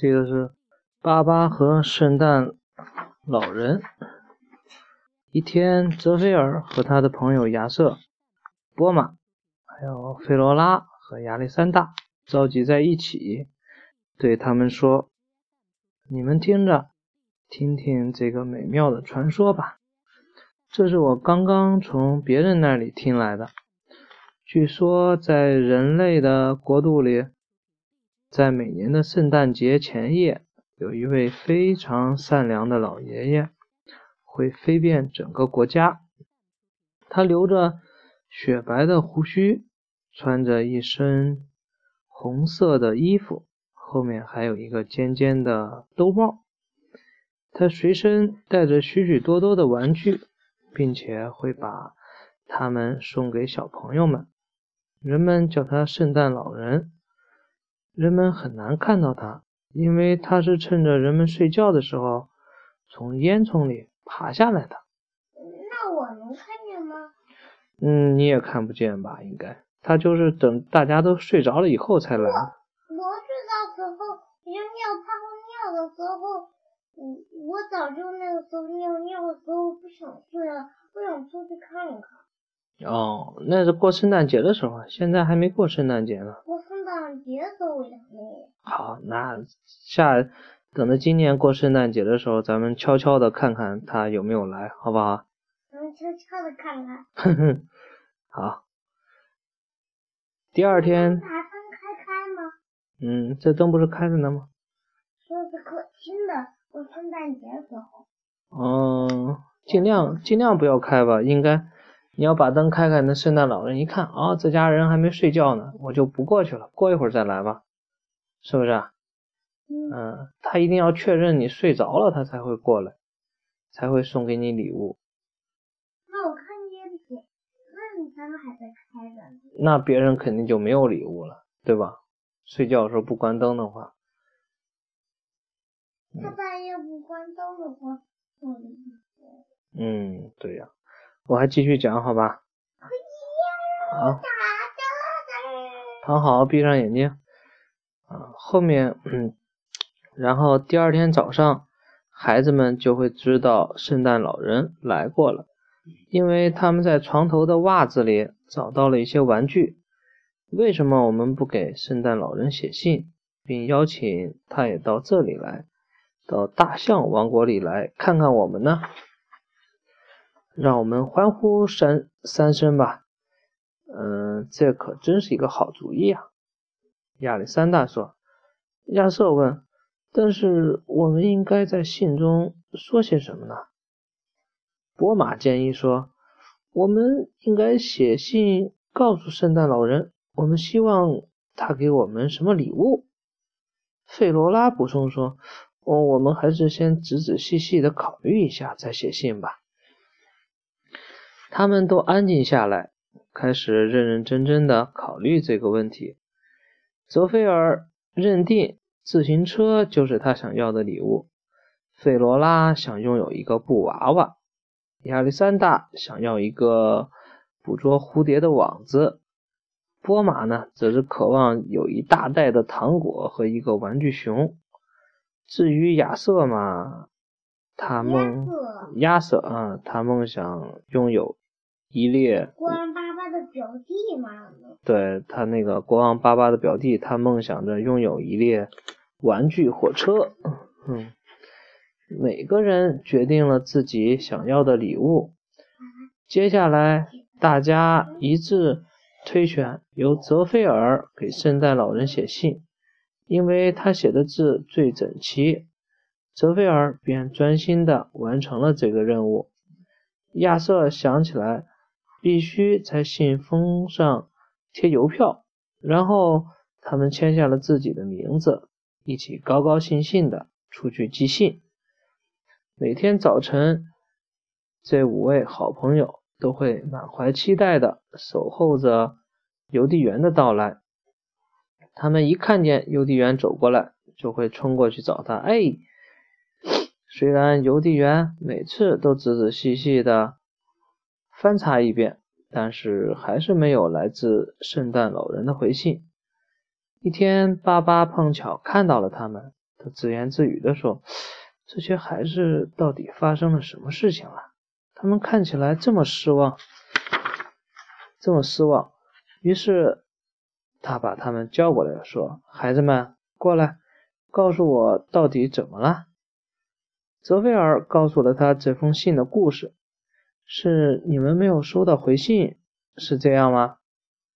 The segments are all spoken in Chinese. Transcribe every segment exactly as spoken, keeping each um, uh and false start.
这个是巴巴和圣诞老人。一天，泽菲尔和他的朋友亚瑟、波马，还有费罗拉和亚历山大召集在一起，对他们说：“你们听着，听听这个美妙的传说吧。这是我刚刚从别人那里听来的。据说，在人类的国度里，在每年的圣诞节前夜，有一位非常善良的老爷爷，会飞遍整个国家。他留着雪白的胡须，穿着一身红色的衣服，后面还有一个尖尖的兜帽。他随身带着许许多多的玩具，并且会把它们送给小朋友们。人们叫他圣诞老人。人们很难看到他，因为他是趁着人们睡觉的时候从烟囱里爬下来的。”那我能看见吗？嗯，你也看不见吧？应该他就是等大家都睡着了以后才来。我知道时候人要泡尿的时候，我早就那个时候尿尿的时候不想睡了，我想出去看一看。哦，那是过圣诞节的时候，现在还没过圣诞节呢。过圣诞节的时候我想那样。好，那下等着今年过圣诞节的时候，咱们悄悄的看看他有没有来，好不好？咱们悄悄的看看。哼哼，好。第二天。把灯开开吗？嗯，这灯不是开着呢吗？这是可亲的。过圣诞节的时候，嗯，尽量尽量不要开吧。应该你要把灯开开，那圣诞老人一看啊、哦，这家人还没睡觉呢，我就不过去了，过一会儿再来吧，是不是？嗯、呃，他一定要确认你睡着了，他才会过来，才会送给你礼物。那我看见别，那你咱们还在开着呢，那别人肯定就没有礼物了，对吧？睡觉的时候不关灯的话。他半夜不关灯的话，我理解。嗯，对呀、啊，我还继续讲，好吧？好，躺好，闭上眼睛。啊，后面，嗯，然后第二天早上，孩子们就会知道圣诞老人来过了，因为他们在床头的袜子里找到了一些玩具。为什么我们不给圣诞老人写信，并邀请他也到这里来？到大象王国里来看看我们呢，让我们欢呼三三声吧。嗯，这可真是一个好主意啊！亚历山大说。亚瑟问：“但是我们应该在信中说些什么呢？”波马建议说：“我们应该写信告诉圣诞老人，我们希望他给我们什么礼物。”费罗拉补充说。哦，我们还是先仔仔细细的考虑一下再写信吧。他们都安静下来，开始认认真真的考虑这个问题。泽菲尔认定自行车就是他想要的礼物，费罗拉想拥有一个布娃娃，亚历山大想要一个捕捉蝴蝶的网子，波马呢则是渴望有一大袋的糖果和一个玩具熊。至于亚瑟嘛，他梦亚瑟啊，他梦想拥有一列国王爸爸的表弟嘛。对，他那个国王爸爸的表弟，他梦想着拥有一列玩具火车。嗯，每个人决定了自己想要的礼物，接下来大家一致推选由泽菲尔给圣诞老人写信。因为他写的字最整齐，泽菲尔便专心地完成了这个任务。亚瑟想起来，必须在信封上贴邮票，然后他们签下了自己的名字，一起高高兴兴地出去寄信。每天早晨，这五位好朋友都会满怀期待地守候着邮递员的到来。他们一看见邮递员走过来，就会冲过去找他。哎，虽然邮递员每次都仔仔细细的翻查一遍，但是还是没有来自圣诞老人的回信。一天，巴巴碰巧看到了他们，他自言自语地说：“这些孩子到底发生了什么事情了？他们看起来这么失望，这么失望。”于是他把他们叫过来说：“孩子们，过来，告诉我到底怎么了。”泽维尔告诉了他这封信的故事。“是你们没有收到回信，是这样吗？”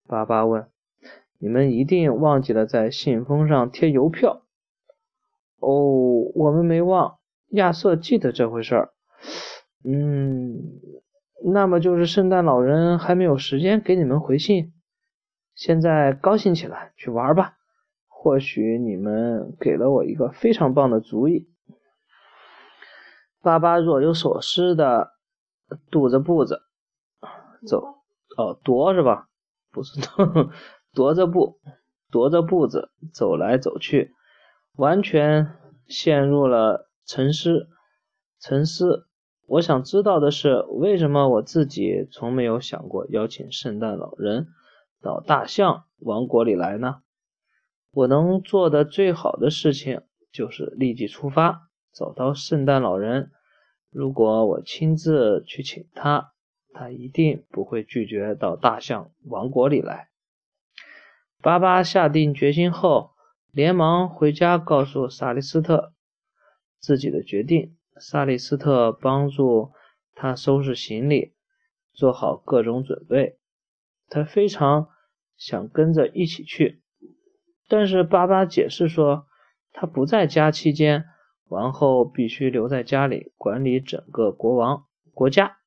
巴巴问。“你们一定忘记了在信封上贴邮票。”“哦，我们没忘。”亚瑟记得这回事儿。“嗯，那么就是圣诞老人还没有时间给你们回信。现在高兴起来，去玩吧。或许你们给了我一个非常棒的主意。”巴巴若有所思的踱着步子走，哦，踱是吧？不是踱着步，踱着步子走来走去，完全陷入了沉思。沉思，我想知道的是，为什么我自己从没有想过邀请圣诞老人到大象王国里来呢？我能做的最好的事情就是立即出发，找到圣诞老人。如果我亲自去请他，他一定不会拒绝到大象王国里来。巴巴下定决心后，连忙回家告诉萨利斯特自己的决定。萨利斯特帮助他收拾行李，做好各种准备。他非常想跟着一起去，但是巴巴解释说，他不在家期间，王后必须留在家里管理整个国王国家。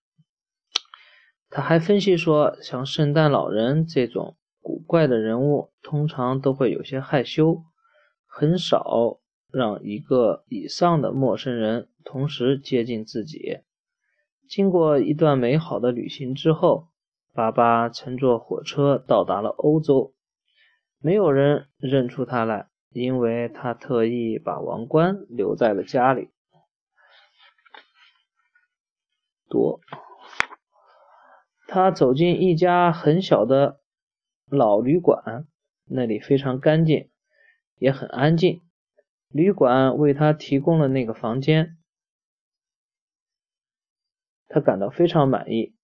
他还分析说，像圣诞老人这种古怪的人物通常都会有些害羞，很少让一个以上的陌生人同时接近自己。经过一段美好的旅行之后，巴巴乘坐火车到达了欧洲。没有人认出他来，因为他特意把王冠留在了家里。躲。他走进一家很小的老旅馆，那里非常干净，也很安静。旅馆为他提供了那个房间，他感到非常满意。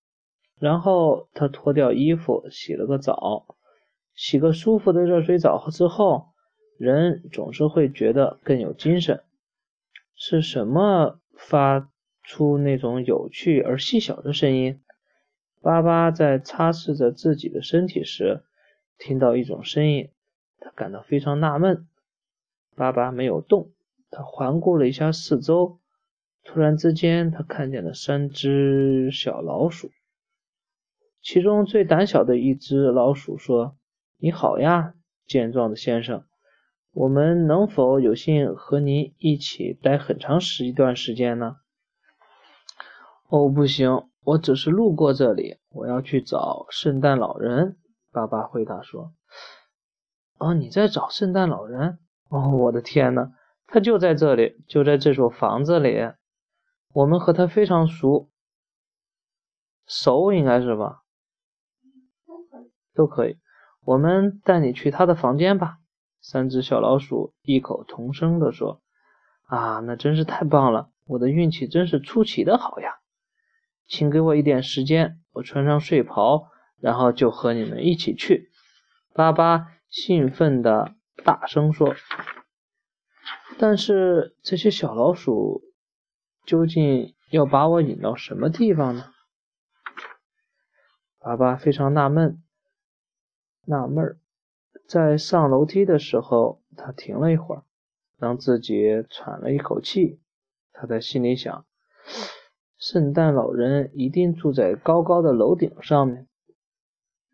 然后他脱掉衣服，洗了个澡。洗个舒服的热水澡之后，人总是会觉得更有精神。是什么发出那种有趣而细小的声音？巴巴在擦拭着自己的身体时，听到一种声音，他感到非常纳闷。巴巴没有动，他环顾了一下四周，突然之间，他看见了三只小老鼠。其中最胆小的一只老鼠说：“你好呀，健壮的先生。我们能否有幸和您一起待很长时一段时间呢？”“哦，不行，我只是路过这里，我要去找圣诞老人。”爸爸回答说。“哦，你在找圣诞老人？哦，我的天哪，他就在这里，就在这所房子里。我们和他非常熟，熟应该是吧？都可以。我们带你去他的房间吧。”三只小老鼠异口同声地说。“啊，那真是太棒了，我的运气真是出奇的好呀。请给我一点时间，我穿上睡袍，然后就和你们一起去。”巴巴兴奋地大声说。但是这些小老鼠究竟要把我引到什么地方呢？巴巴非常纳闷纳闷儿。在上楼梯的时候，他停了一会儿，让自己喘了一口气。他在心里想，圣诞老人一定住在高高的楼顶上面。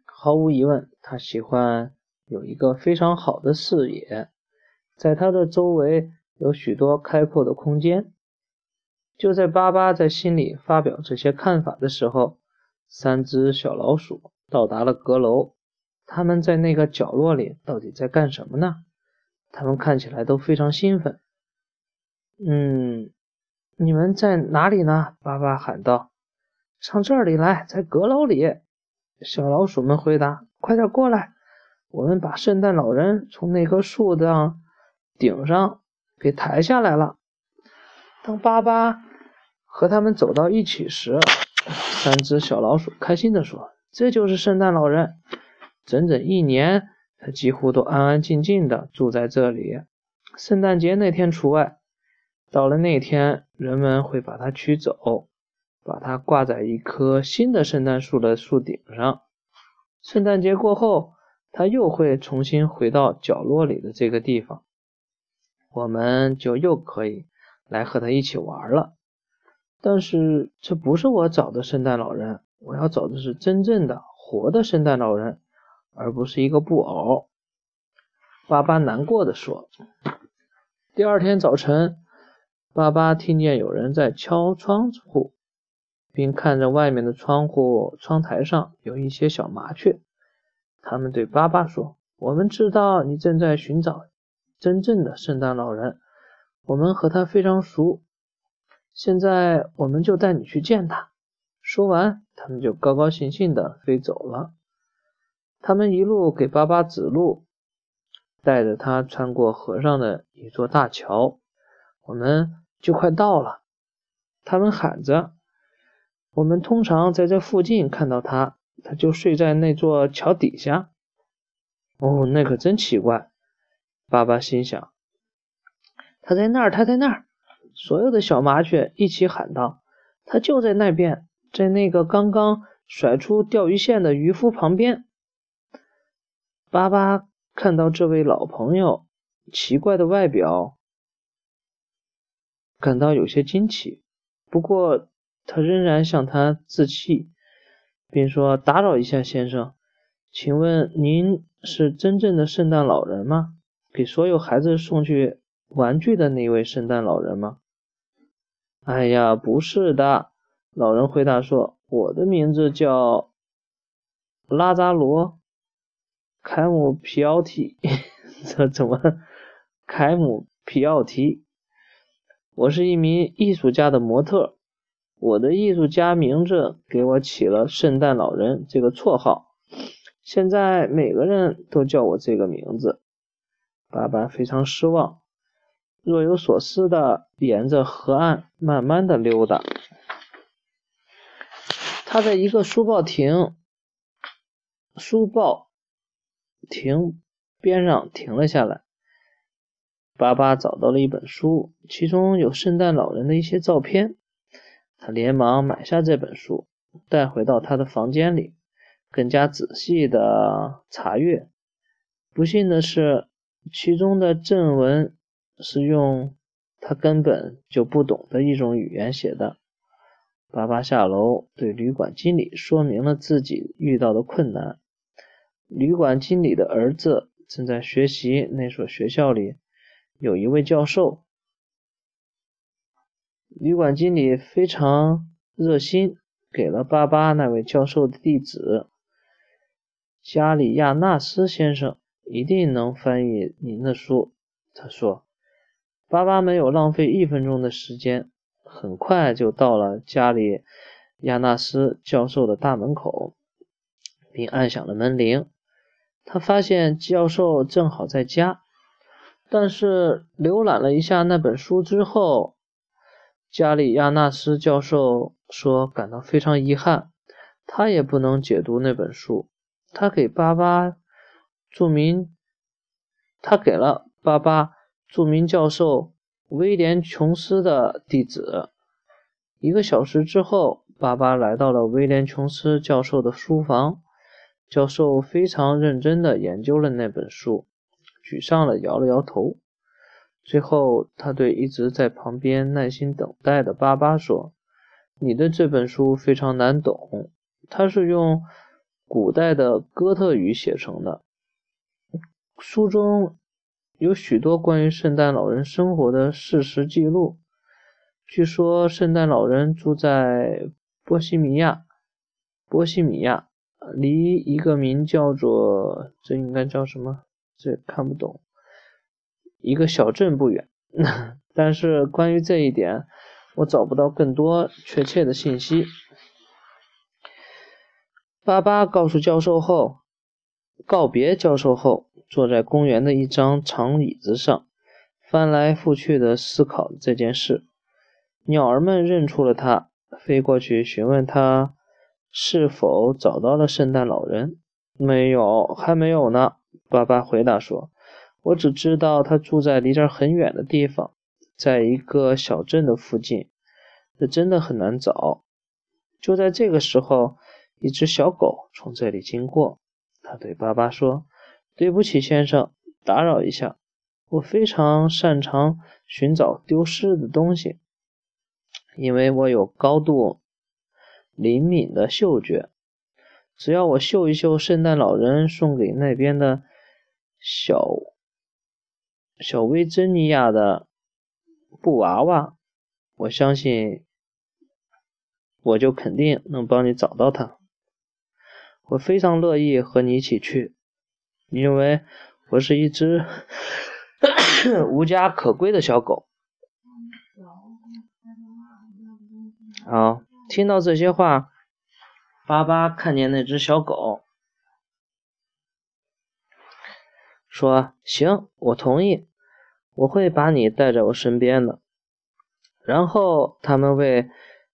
毫无疑问，他喜欢有一个非常好的视野，在他的周围有许多开阔的空间。就在巴巴在心里发表这些看法的时候，三只小老鼠到达了阁楼。他们在那个角落里到底在干什么呢？他们看起来都非常兴奋。“嗯，你们在哪里呢？”巴巴喊道。“上这里来，在阁楼里。”小老鼠们回答。“快点过来，我们把圣诞老人从那棵树的顶上给抬下来了。当巴巴和他们走到一起时，三只小老鼠开心地说：“这就是圣诞老人，整整一年他几乎都安安静静地住在这里，圣诞节那天除外。到了那天，人们会把它取走，把它挂在一棵新的圣诞树的树顶上。圣诞节过后，它又会重新回到角落里的这个地方，我们就又可以来和它一起玩了。但是这不是我找的圣诞老人，我要找的是真正的活的圣诞老人，而不是一个布偶。”巴巴难过地说。第二天早晨，巴巴听见有人在敲窗户，并看着外面的窗户窗台上有一些小麻雀。他们对巴巴说：“我们知道你正在寻找真正的圣诞老人，我们和他非常熟，现在我们就带你去见他。”说完，他们就高高兴兴地飞走了。他们一路给巴巴指路，带着他穿过河上的一座大桥。“我们就快到了！”他们喊着。“我们通常在这附近看到他，他就睡在那座桥底下。”“哦，那可真奇怪！”巴巴心想。“他在那儿，他在那儿！”所有的小麻雀一起喊道：“他就在那边，在那个刚刚甩出钓鱼线的渔夫旁边。”巴巴看到这位老朋友奇怪的外表，感到有些惊奇，不过他仍然向他致气，并说：“打扰一下先生，请问您是真正的圣诞老人吗？给所有孩子送去玩具的那位圣诞老人吗？”“哎呀，不是的。”老人回答说，“我的名字叫拉扎罗·凯姆皮奥提。”这怎么？凯姆皮奥提。“我是一名艺术家的模特，我的艺术家名字给我起了圣诞老人这个绰号，现在每个人都叫我这个名字。”巴巴非常失望，若有所思地沿着河岸慢慢地溜达。他在一个书报亭书报亭边上停了下来。巴巴找到了一本书，其中有圣诞老人的一些照片。他连忙买下这本书，带回到他的房间里，更加仔细的查阅。不幸的是，其中的正文是用他根本就不懂的一种语言写的。巴巴下楼对旅馆经理说明了自己遇到的困难。旅馆经理的儿子正在学习那所学校里有一位教授，旅馆经理非常热心，给了巴巴那位教授的地址。“加里亚纳斯先生一定能翻译您的书。”他说。巴巴没有浪费一分钟的时间，很快就到了加里亚纳斯教授的大门口，并按响了门铃。他发现教授正好在家。但是浏览了一下那本书之后，加里亚纳斯教授说感到非常遗憾，他也不能解读那本书。他给巴巴著名他给了巴巴著名教授威廉琼斯的地址。一个小时之后，巴巴来到了威廉琼斯教授的书房。教授非常认真地研究了那本书，沮丧地摇了摇头。最后他对一直在旁边耐心等待的巴巴说：“你的这本书非常难懂，它是用古代的哥特语写成的，书中有许多关于圣诞老人生活的事实记录。据说圣诞老人住在波西米亚波西米亚离一个名叫做这应该叫什么这看不懂一个小镇不远。但是关于这一点我找不到更多确切的信息。”巴巴告诉教授后告别教授后坐在公园的一张长椅子上，翻来覆去的思考这件事。鸟儿们认出了他，飞过去询问他是否找到了圣诞老人。没有，还没有呢，爸爸回答说，我只知道他住在离这儿很远的地方，在一个小镇的附近，这真的很难找。就在这个时候，一只小狗从这里经过，他对爸爸说，对不起先生，打扰一下，我非常擅长寻找丢失的东西，因为我有高度灵敏的嗅觉，只要我嗅一嗅圣诞老人送给那边的小小维珍尼亚的布娃娃，我相信我就肯定能帮你找到它。我非常乐意和你一起去，因为我是一只无家可归的小狗。好，听到这些话，巴巴看见那只小狗，说，行，我同意，我会把你带在我身边的。然后他们为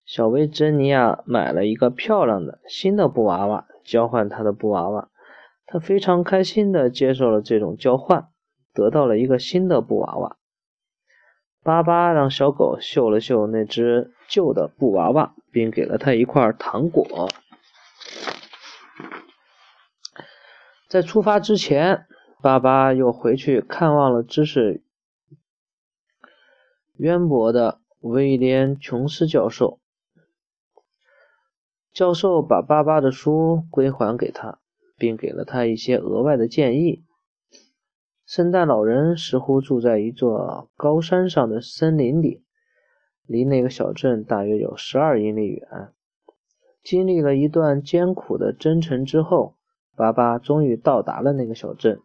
小维珍尼亚买了一个漂亮的新的布娃娃，交换他的布娃娃。他非常开心地接受了这种交换，得到了一个新的布娃娃。巴巴让小狗嗅了嗅那只旧的布娃娃，并给了他一块糖果。在出发之前，巴巴又回去看望了知识渊博的威廉·琼斯教授。教授把巴巴的书归还给他，并给了他一些额外的建议。圣诞老人似乎住在一座高山上的森林里，离那个小镇大约有十二英里远。经历了一段艰苦的征程之后，巴巴终于到达了那个小镇。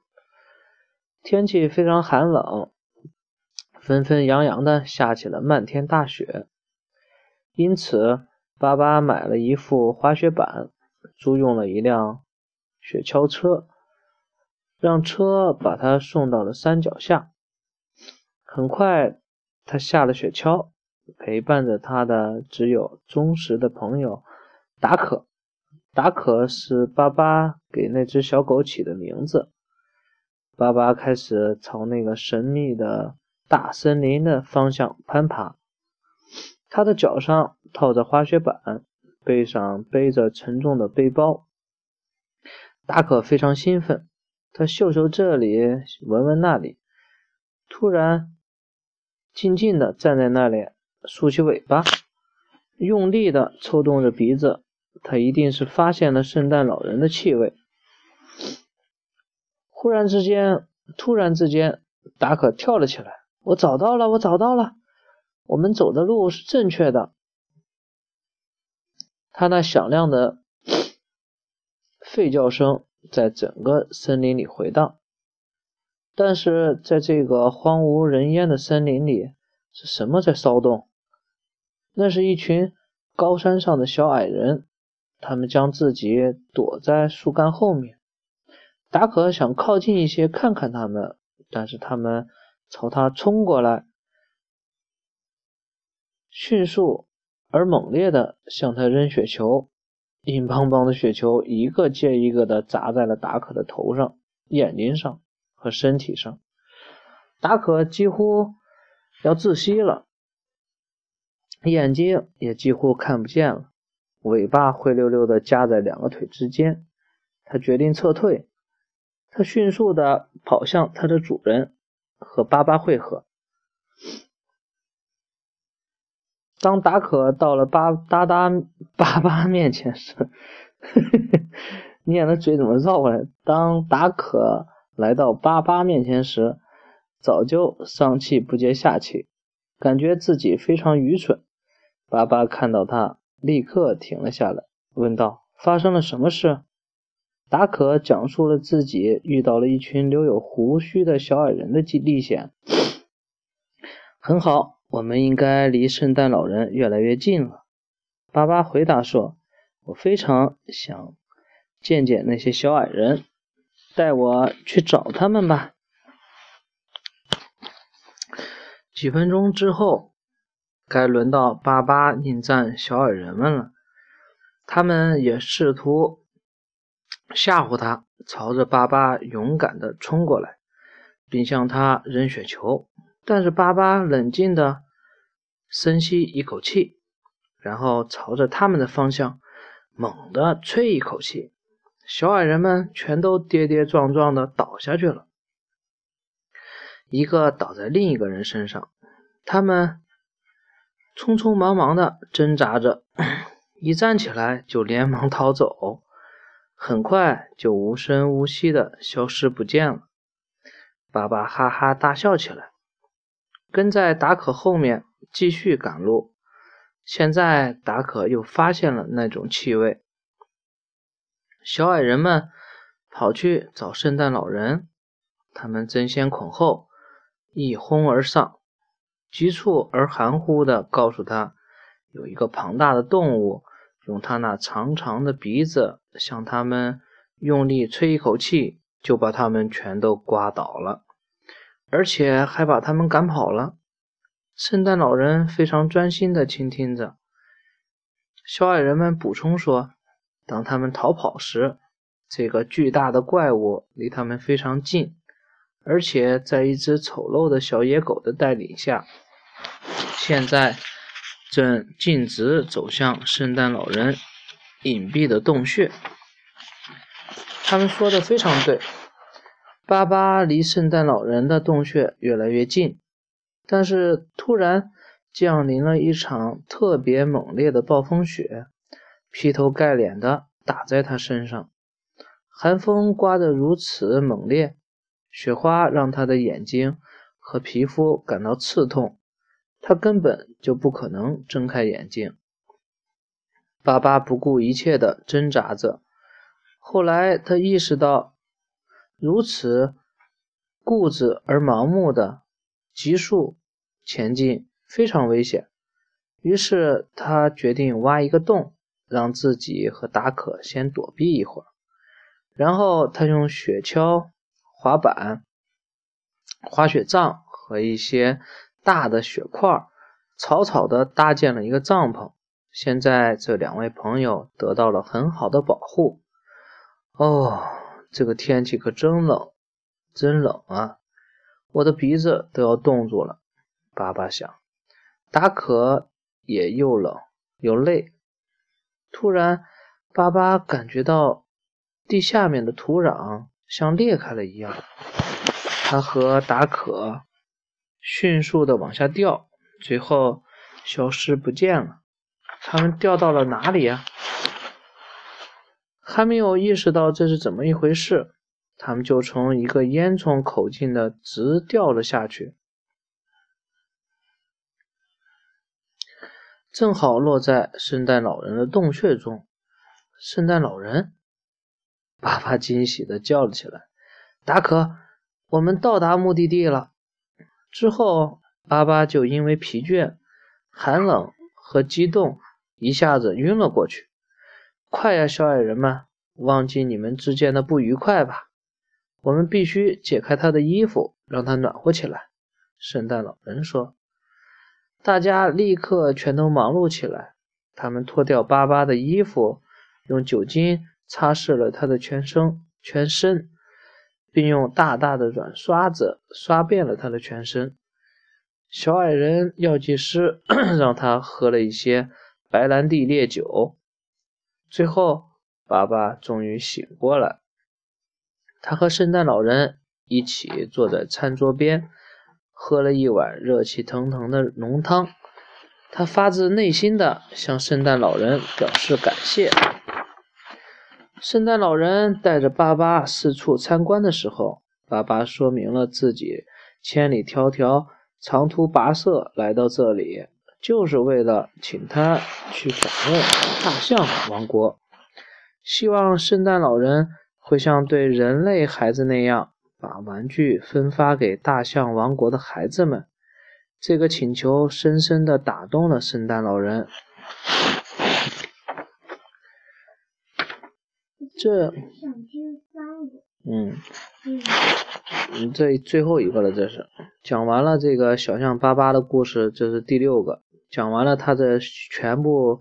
天气非常寒冷，纷纷扬扬的下起了漫天大雪，因此巴巴买了一副滑雪板，租用了一辆雪橇车，让车把他送到了山脚下。很快他下了雪橇，陪伴着他的只有忠实的朋友达可。达可是巴巴给那只小狗起的名字。巴巴开始朝那个神秘的大森林的方向攀爬，他的脚上套着滑雪板，背上背着沉重的背包。达可非常兴奋，他嗅嗅这里，闻闻那里，突然静静地站在那里，竖起尾巴，用力地抽动着鼻子，他一定是发现了圣诞老人的气味。忽然之间突然之间达可跳了起来，我找到了，我找到了，我们走的路是正确的。他那响亮的吠叫声在整个森林里回荡，但是在这个荒无人烟的森林里，是什么在骚动？那是一群高山上的小矮人，他们将自己躲在树干后面。达可想靠近一些看看他们，但是他们朝他冲过来，迅速而猛烈地向他扔雪球。硬邦邦的雪球一个接一个地砸在了达可的头上、眼睛上和身体上，达可几乎要窒息了，眼睛也几乎看不见了，尾巴灰溜溜地夹在两个腿之间。他决定撤退，他迅速地跑向他的主人，和巴巴会合。当达可到了巴达达巴巴面前时，你眼的嘴怎么绕过来？当达可来到巴巴面前时，早就上气不接下气，感觉自己非常愚蠢。巴巴看到他，立刻停了下来，问道：“发生了什么事？”达可讲述了自己遇到了一群留有胡须的小矮人的历险。很好。我们应该离圣诞老人越来越近了。巴巴回答说，我非常想见见那些小矮人，带我去找他们吧。几分钟之后，该轮到巴巴引战小矮人们了。他们也试图吓唬他，朝着巴巴勇敢地冲过来，并向他扔雪球。但是巴巴冷静地深吸一口气，然后朝着他们的方向猛地吹一口气，小矮人们全都跌跌撞撞地倒下去了，一个倒在另一个人身上。他们匆匆忙忙地挣扎着，一站起来就连忙逃走，很快就无声无息地消失不见了。巴巴哈哈大笑起来，跟在达可后面继续赶路。现在达可又发现了那种气味，小矮人们跑去找圣诞老人，他们争先恐后，一哄而上，急促而含糊地告诉他，有一个庞大的动物用他那长长的鼻子向他们用力吹一口气，就把他们全都刮倒了，而且还把他们赶跑了。圣诞老人非常专心地倾听着。小矮人们补充说，当他们逃跑时，这个巨大的怪物离他们非常近，而且在一只丑陋的小野狗的带领下，现在正径直走向圣诞老人隐蔽的洞穴。他们说的非常对，巴巴离圣诞老人的洞穴越来越近，但是突然降临了一场特别猛烈的暴风雪，劈头盖脸的打在他身上。寒风刮得如此猛烈，雪花让他的眼睛和皮肤感到刺痛，他根本就不可能睁开眼睛。巴巴不顾一切地挣扎着，后来他意识到，如此固执而盲目的急速前进非常危险，于是他决定挖一个洞，让自己和达可先躲避一会儿，然后他用雪橇、滑板、滑雪杖和一些大的雪块草草地搭建了一个帐篷。现在这两位朋友得到了很好的保护。哦，这个天气可真冷，真冷啊，我的鼻子都要冻住了，巴巴想。达可也又冷又累。突然，巴巴感觉到地下面的土壤像裂开了一样，他和达可迅速地往下掉，最后消失不见了。他们掉到了哪里呀？还没有意识到这是怎么一回事，他们就从一个烟囱口径的直掉了下去，正好落在圣诞老人的洞穴中。圣诞老人，巴巴惊喜地叫了起来，达可，我们到达目的地了。之后巴巴就因为疲倦、寒冷和激动一下子晕了过去。快呀，小矮人们，忘记你们之间的不愉快吧，我们必须解开他的衣服，让他暖和起来，圣诞老人说。大家立刻全都忙碌起来，他们脱掉巴巴的衣服，用酒精擦拭了他的全身全身，并用大大的软刷子刷遍了他的全身。小矮人药剂师让他喝了一些白兰地烈酒。最后巴巴终于醒过来，他和圣诞老人一起坐在餐桌边，喝了一碗热气腾腾的浓汤，他发自内心的向圣诞老人表示感谢。圣诞老人带着巴巴四处参观的时候，巴巴说明了自己千里迢迢、长途跋涉来到这里，就是为了请他去访问大象王国，希望圣诞老人会像对人类孩子那样把玩具分发给大象王国的孩子们。这个请求深深地打动了圣诞老人。这嗯嗯，这最后一个了，这是讲完了这个小象巴巴的故事，这是第六个，讲完了他的全部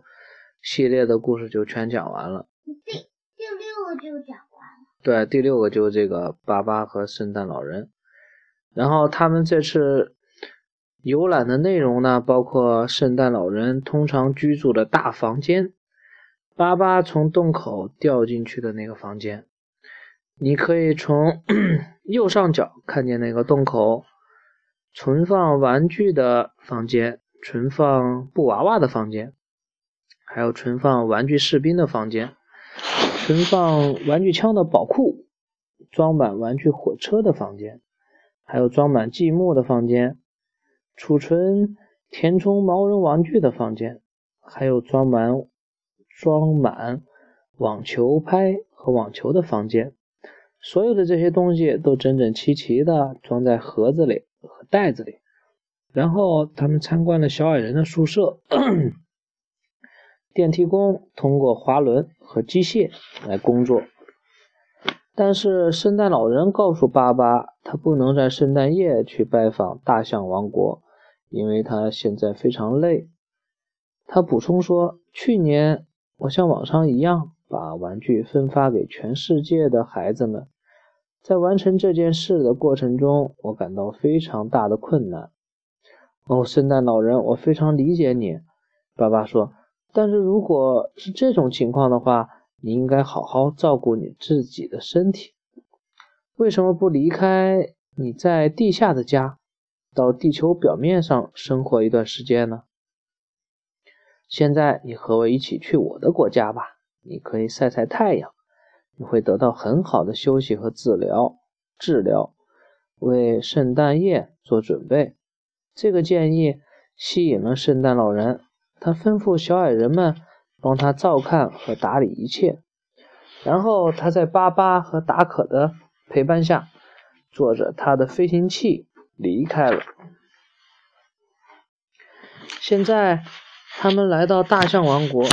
系列的故事就全讲完了。第第六个就讲完了。对，第六个就是这个巴巴和圣诞老人。然后他们这次游览的内容呢，包括圣诞老人通常居住的大房间，巴巴从洞口掉进去的那个房间。你可以从右上角看见那个洞口，存放玩具的房间，存放布娃娃的房间，还有存放玩具士兵的房间，存放玩具枪的宝库，装满玩具火车的房间，还有装满积木的房间，储存填充毛绒玩具的房间，还有装满装满网球拍和网球的房间。所有的这些东西都整整齐齐的装在盒子里和袋子里。然后他们参观了小矮人的宿舍，咳咳电梯工通过滑轮和机械来工作。但是圣诞老人告诉巴巴，他不能在圣诞夜去拜访大象王国，因为他现在非常累。他补充说，去年我像往常一样把玩具分发给全世界的孩子们，在完成这件事的过程中，我感到非常大的困难。哦，圣诞老人，我非常理解你，爸爸说，但是如果是这种情况的话，你应该好好照顾你自己的身体。为什么不离开你在地下的家，到地球表面上生活一段时间呢？现在你和我一起去我的国家吧，你可以晒晒太阳，你会得到很好的休息和治疗治疗为圣诞夜做准备。这个建议吸引了圣诞老人，他吩咐小矮人们帮他照看和打理一切。然后他在巴巴和达可的陪伴下，坐着他的飞行器离开了。现在他们来到大象王国，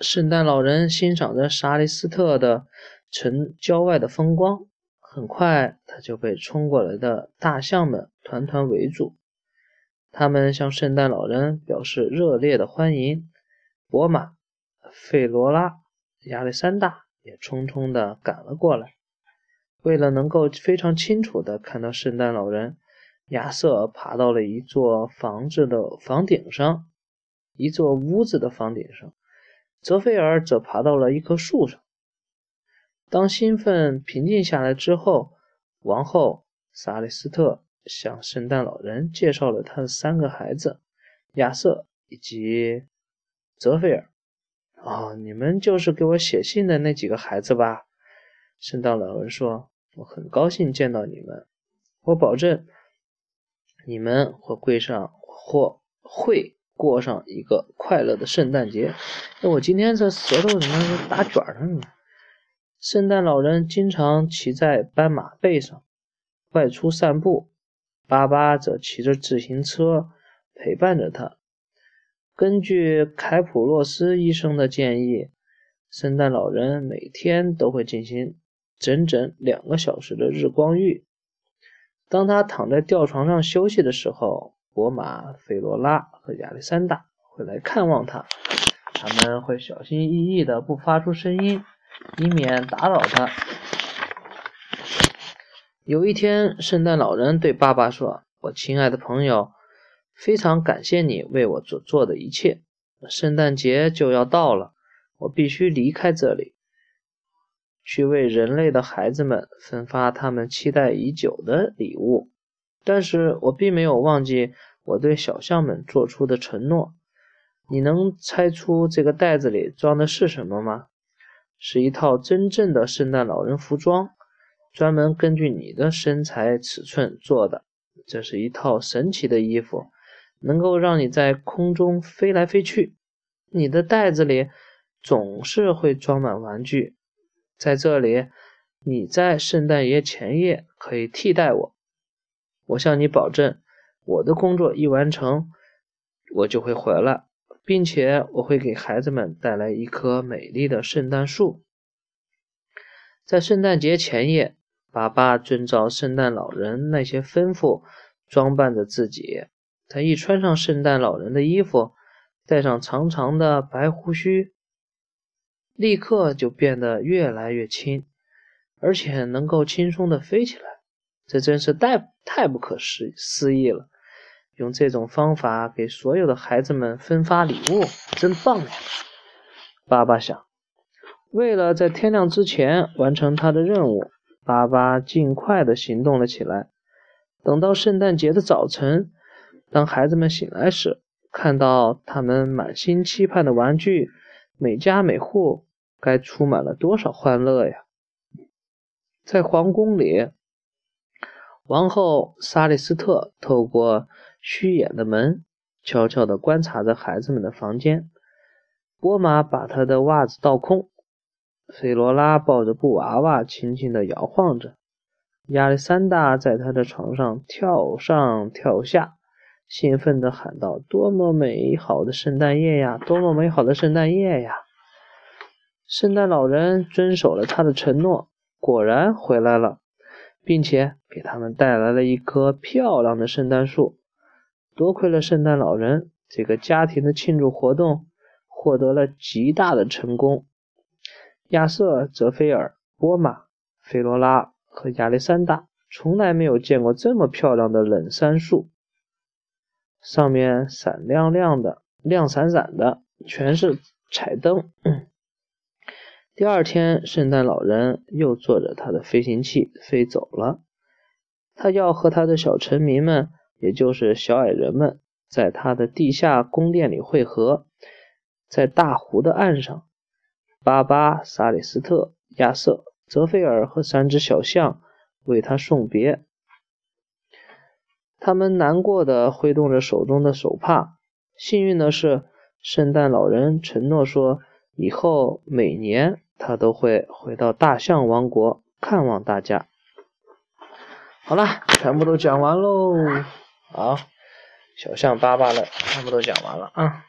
圣诞老人欣赏着沙利斯特的城郊外的风光，很快他就被冲过来的大象们团团围住。他们向圣诞老人表示热烈的欢迎。博马、费罗拉、亚历山大也匆匆地赶了过来。为了能够非常清楚地看到圣诞老人，亚瑟爬到了一座房子的房顶上，一座屋子的房顶上。泽菲尔则爬到了一棵树上。当兴奋平静下来之后，王后萨利斯特向圣诞老人介绍了他的三个孩子，亚瑟以及泽菲尔。哦，你们就是给我写信的那几个孩子吧？圣诞老人说，我很高兴见到你们，我保证你们会过上或会过上一个快乐的圣诞节。我今天这舌头怎么打卷呢？圣诞老人经常骑在斑马背上外出散步，巴巴则骑着自行车陪伴着他。根据凯普洛斯医生的建议，圣诞老人每天都会进行整整两个小时的日光浴。当他躺在吊床上休息的时候，博马、费罗拉和亚历山大会来看望他，他们会小心翼翼的不发出声音，以免打扰他。有一天，圣诞老人对爸爸说，我亲爱的朋友，非常感谢你为我所做的一切，圣诞节就要到了，我必须离开这里，去为人类的孩子们分发他们期待已久的礼物。但是我并没有忘记我对小象们做出的承诺。你能猜出这个袋子里装的是什么吗？是一套真正的圣诞老人服装，专门根据你的身材尺寸做的。这是一套神奇的衣服，能够让你在空中飞来飞去。你的袋子里总是会装满玩具，在这里，你在圣诞节前夜可以替代我。我向你保证，我的工作一完成，我就会回来，并且我会给孩子们带来一棵美丽的圣诞树。在圣诞节前夜，爸爸遵照圣诞老人那些吩咐，装扮着自己。他一穿上圣诞老人的衣服，戴上长长的白胡须，立刻就变得越来越轻，而且能够轻松地飞起来。这真是太太不可思议了！用这种方法给所有的孩子们分发礼物，真棒呀！爸爸想。为了在天亮之前完成他的任务，爸爸尽快地行动了起来。等到圣诞节的早晨，当孩子们醒来时，看到他们满心期盼的玩具，每家每户该充满了多少欢乐呀！在皇宫里，王后莎莉斯特透过虚掩的门，悄悄地观察着孩子们的房间。波玛把她的袜子倒空，费罗拉抱着布娃娃轻轻地摇晃着，亚历山大在她的床上跳上跳下，兴奋地喊道：“多么美好的圣诞夜呀！多么美好的圣诞夜呀！”圣诞老人遵守了他的承诺，果然回来了，并且给他们带来了一棵漂亮的圣诞树。多亏了圣诞老人，这个家庭的庆祝活动获得了极大的成功。亚瑟、泽菲尔、波玛、菲罗拉和亚历山大从来没有见过这么漂亮的冷杉树，上面闪亮亮的、亮闪闪的，全是彩灯。第二天，圣诞老人又坐着他的飞行器飞走了。他要和他的小臣民们，也就是小矮人们，在他的地下宫殿里会合，在大湖的岸上。巴巴、萨里斯特、亚瑟、泽菲尔和三只小象为他送别。他们难过地挥动着手中的手帕。幸运的是，圣诞老人承诺说，以后每年他都会回到大象王国看望大家。好了，全部都讲完喽。好，小象巴巴的全部都讲完了啊。